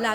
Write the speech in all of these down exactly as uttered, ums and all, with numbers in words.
La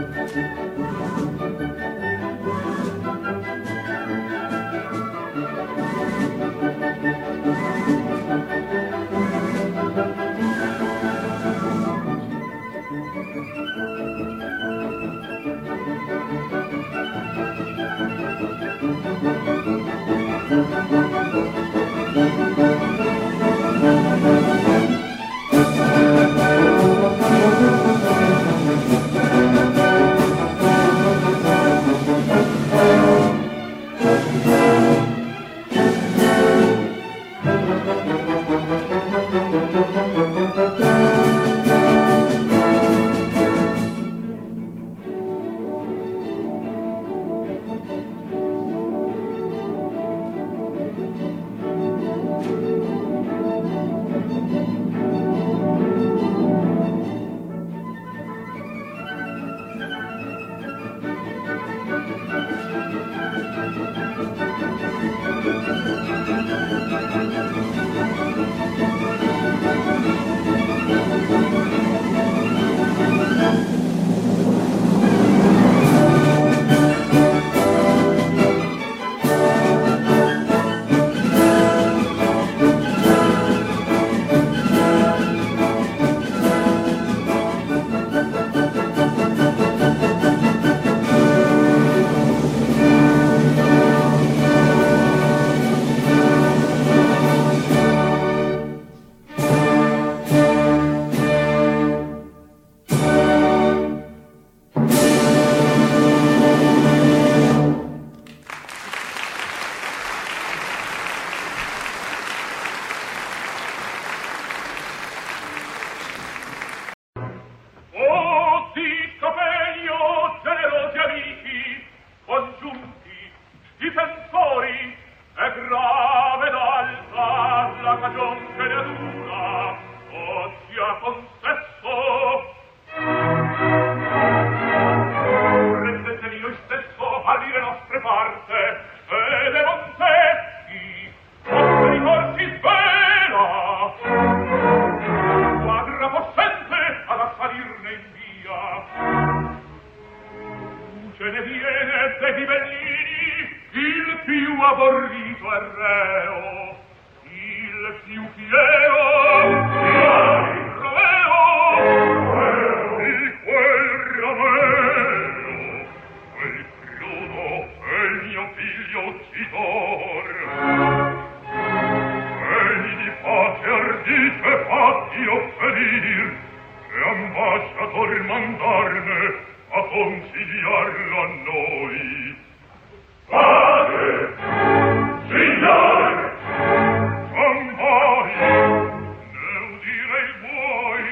Thank you. aborrito e reo, il più fiero, il reo, il quel ramero, quel crudo è il mio figlio uccidor. Egli di pace ardite fatti offerir, e ambasciator mandarne a consigliarlo a noi. Padre, signore, amai, ne udirei voi,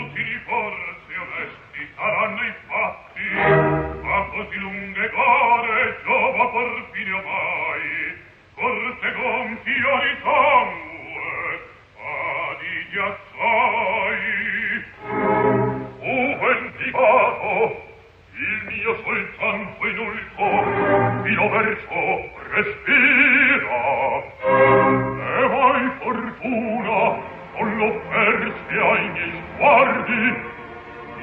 utili forse onesti saranno i fatti, ma così lunghe gore giova por fine omai, forse gonfio di sangue, a di ghiazzai. O vendicato, il mio soltanto inulto, mio verso respira. E mai fortuna, con l'offerse ai miei sguardi,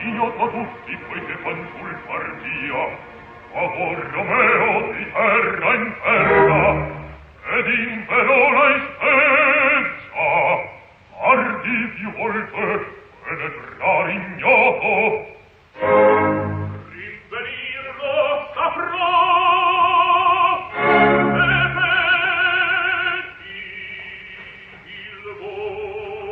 io da tutti quei che fan sul partia, amor Romeo di terra in terra, ed in Verona in spezza, ardi più volte, penetrar ignoto, rinvenirlo saprò, e metti il voto.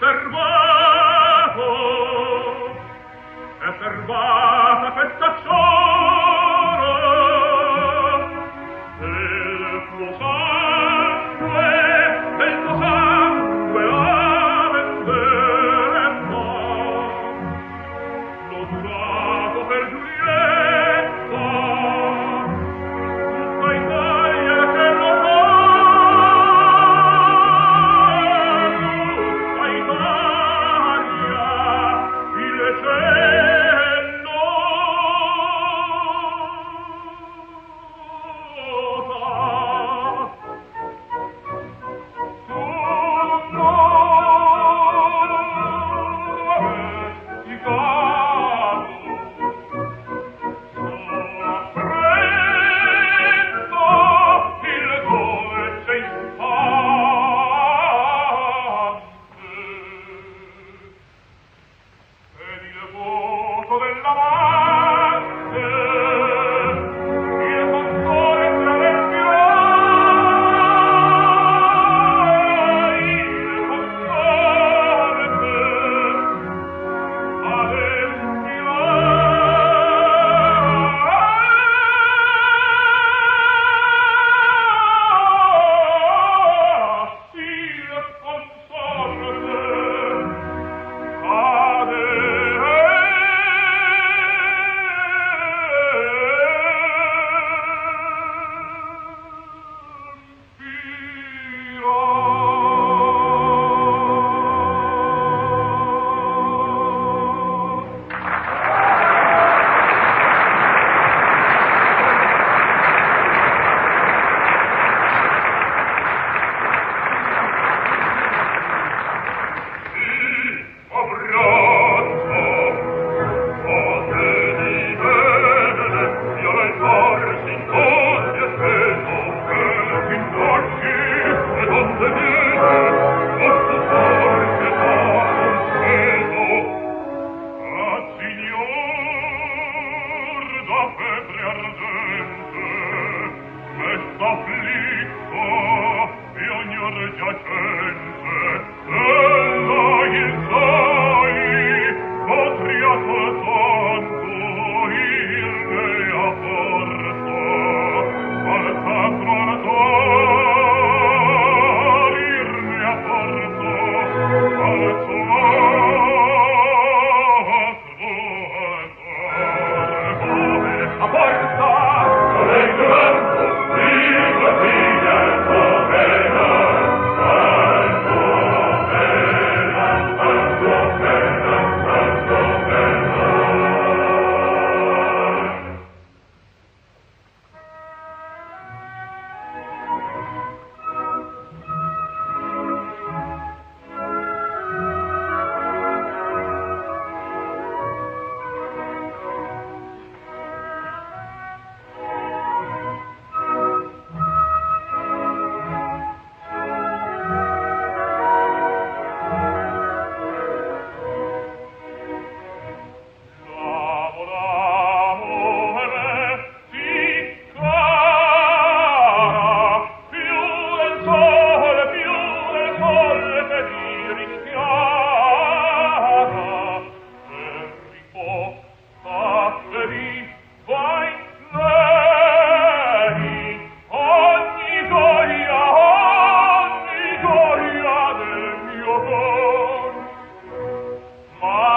Fermate!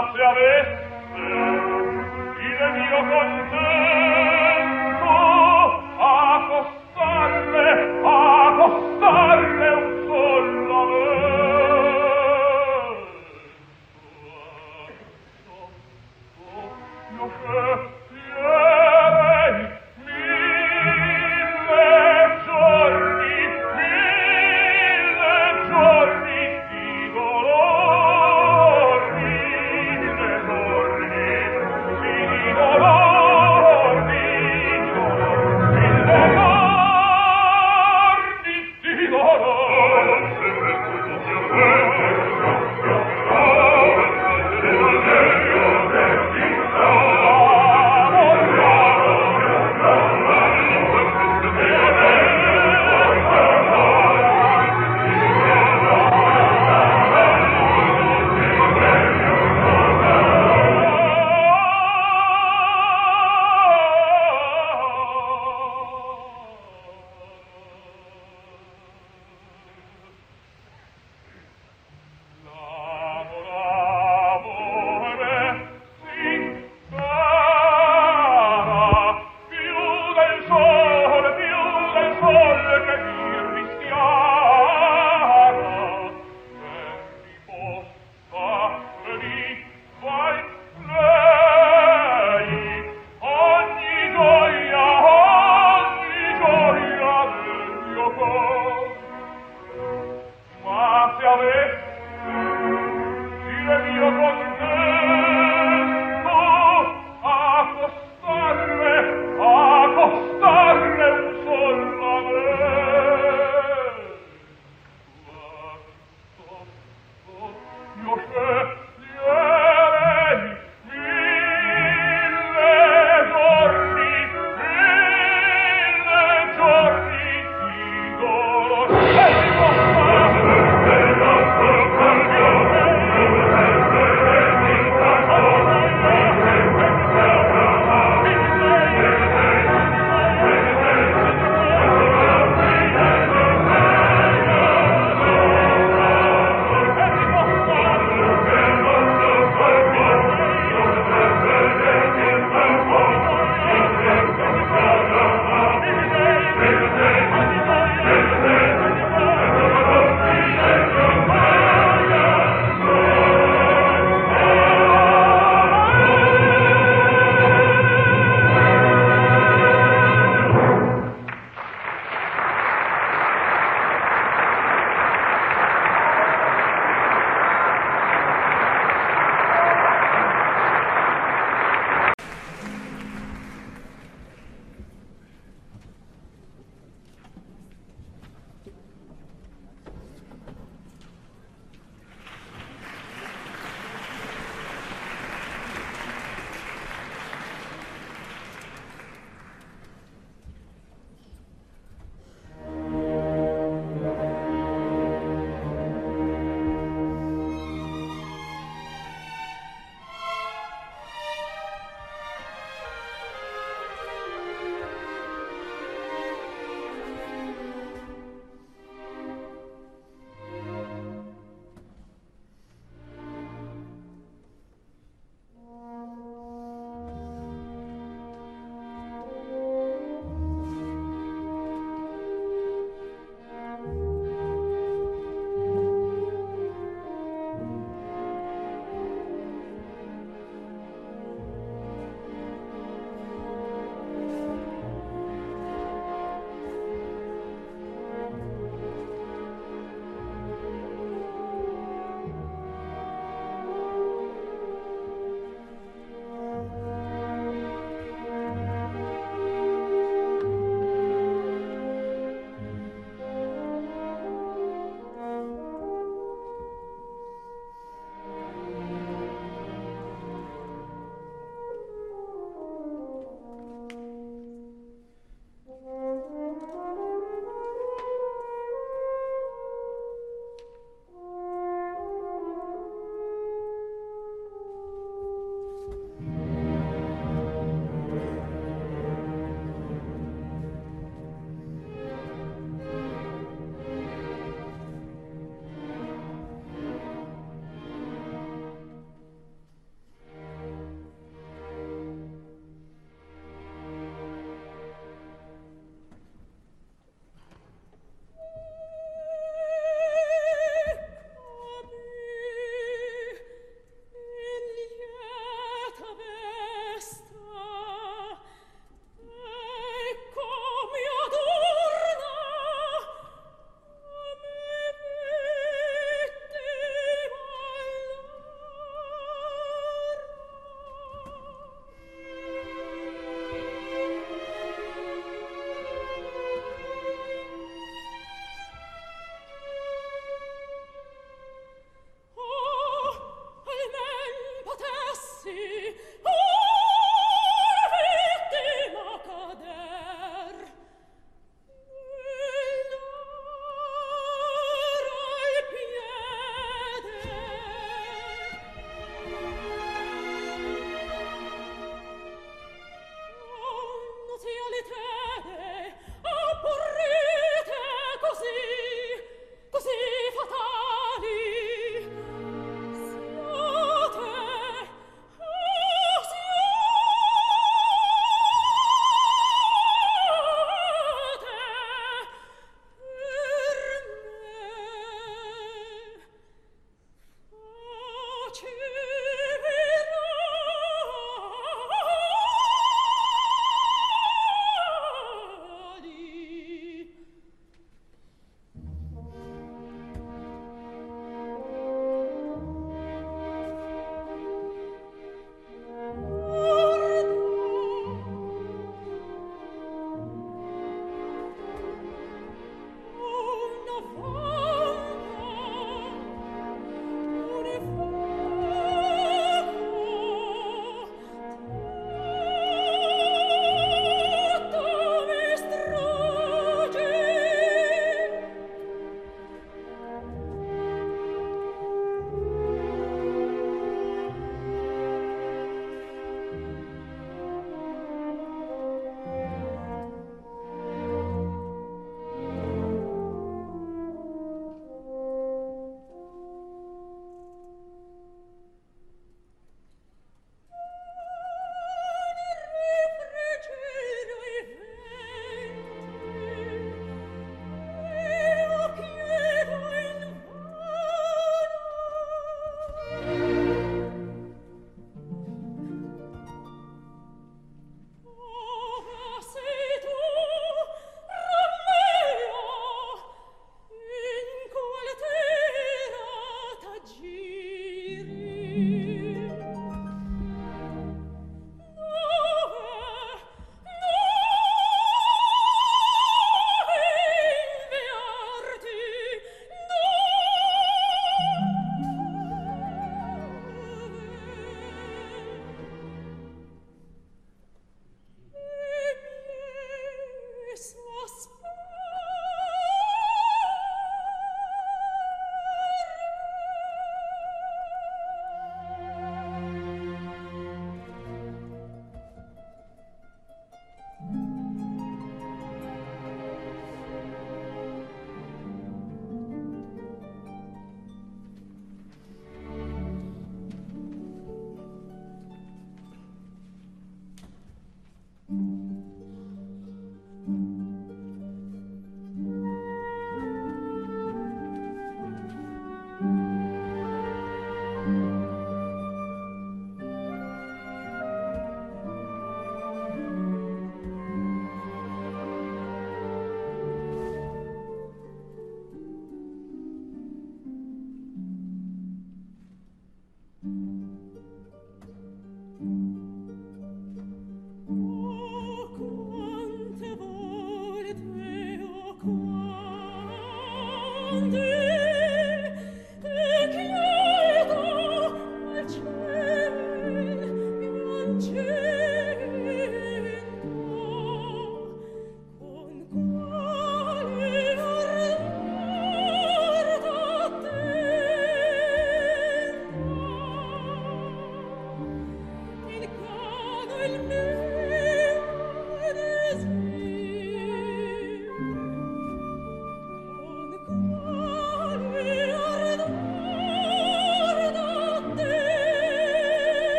pace avesse, il mio contento a costarle, a costarle un solo verso, quanto più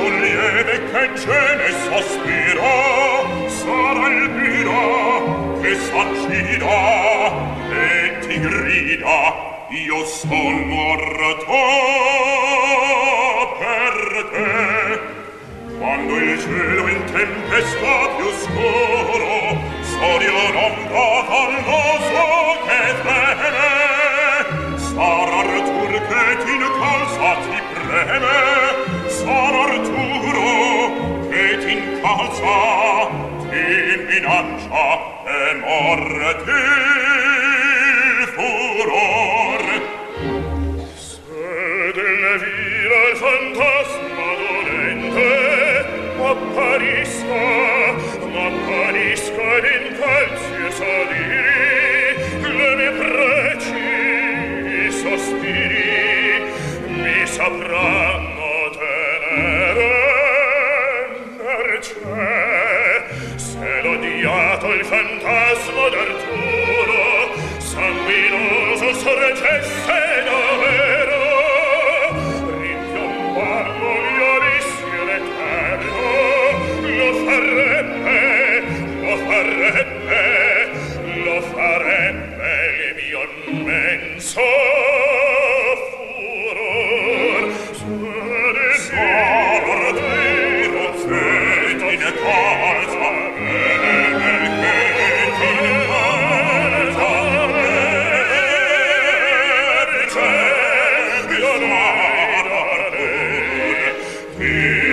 più lieve che ce ne sospira, sarà il pira che s'accida e ti grida: io son morto per te. Quando il cielo in tempesta più scuro soria l'onda falloso che freme, sarà Artur che t'incalza, ti preme, sarà Arturo che t'incalza, ti minaccia e morte furore. Il fantasma dolente m'apparisca, m'apparisca ed incalzi e saliri le mie preci sospiri, mi sapranno tenere mercè. Se l'odiato il fantasma d'Arturo sanguinoso sorgesse davvero, lo farebbe il mio immenso furor. Solo Arturo che t'incalza, che t'incalza, mercè, io darei visi d'amore.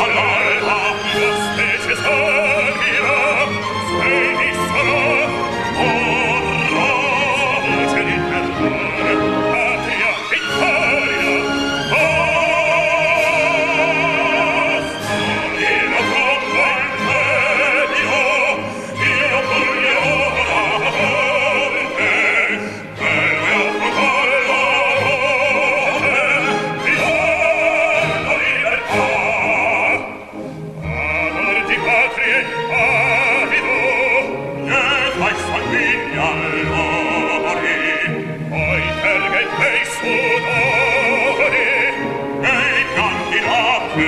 Allora Oh!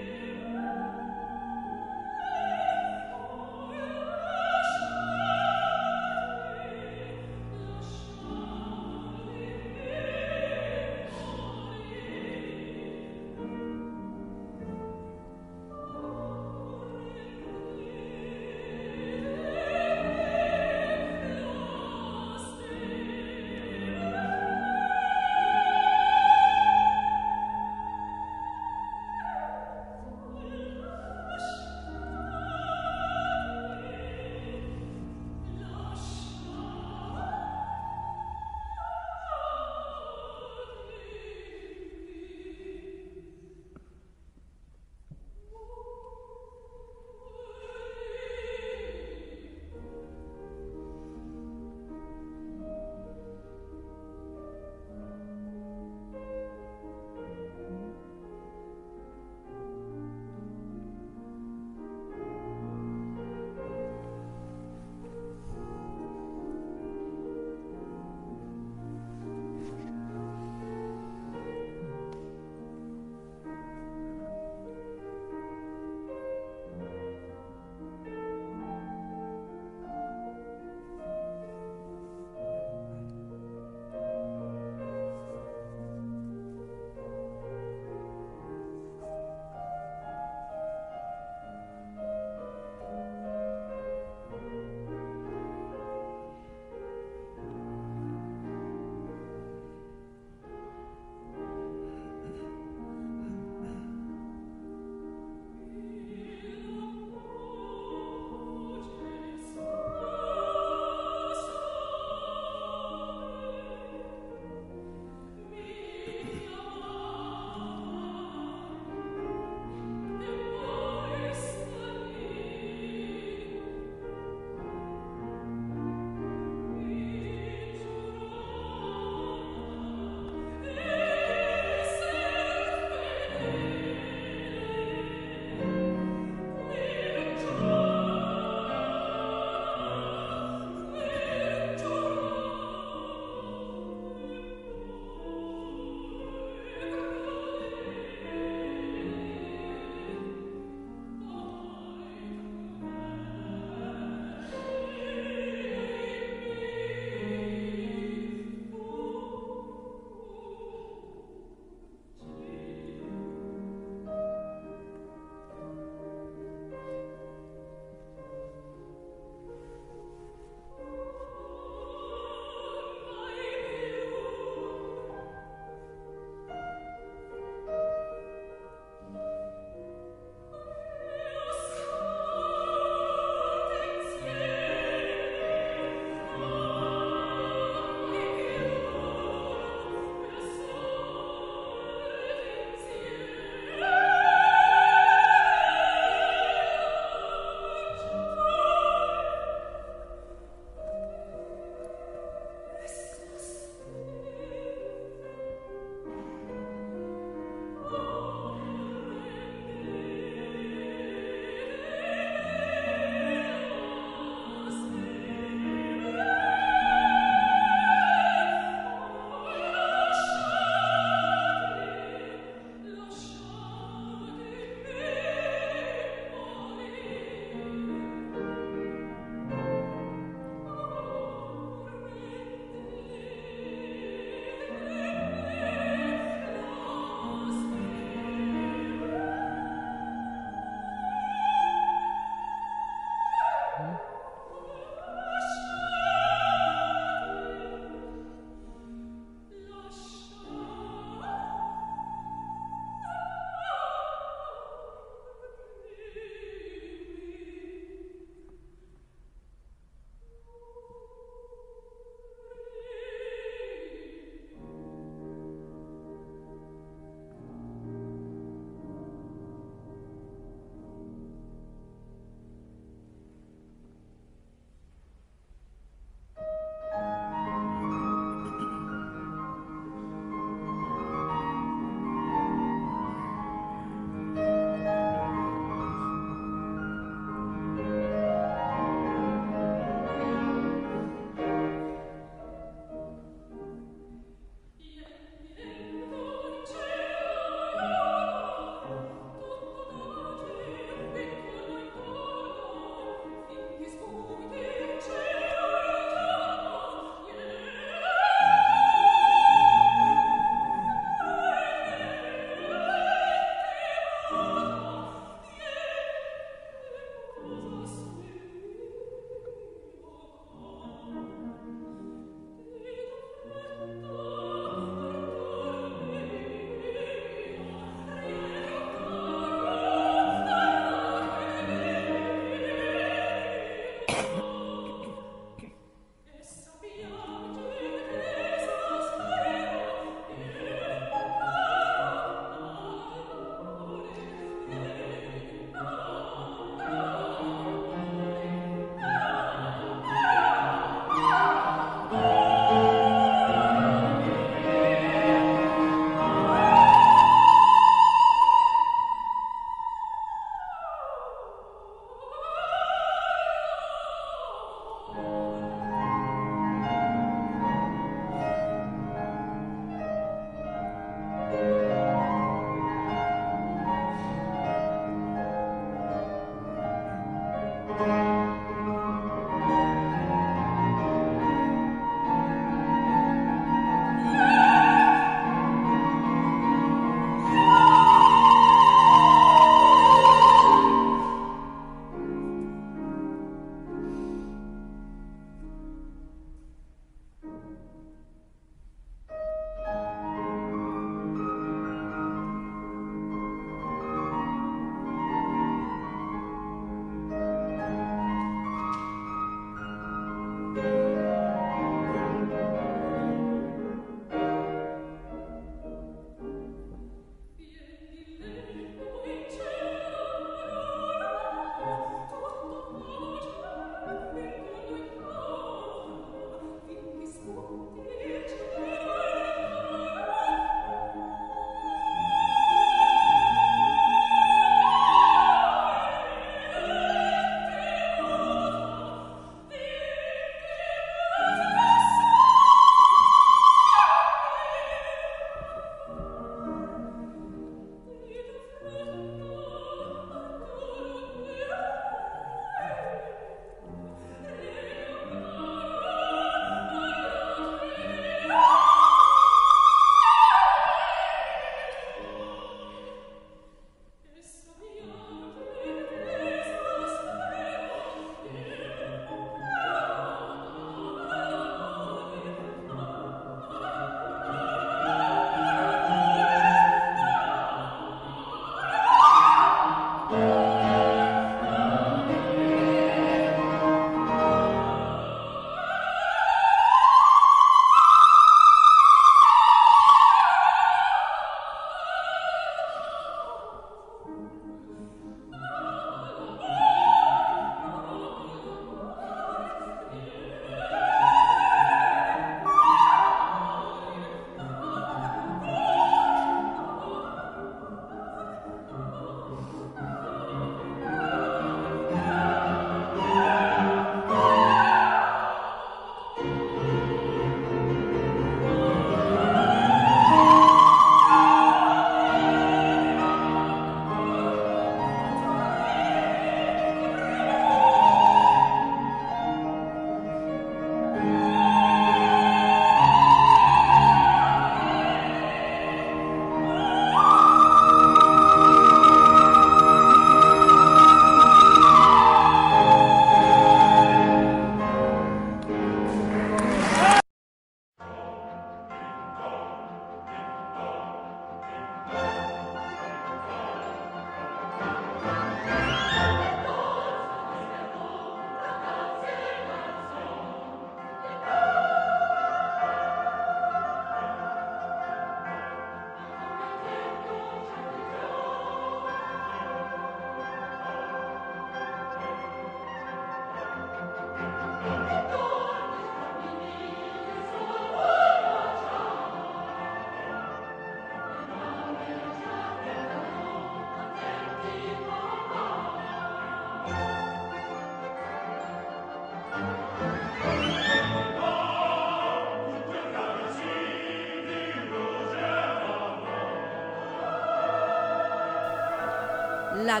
La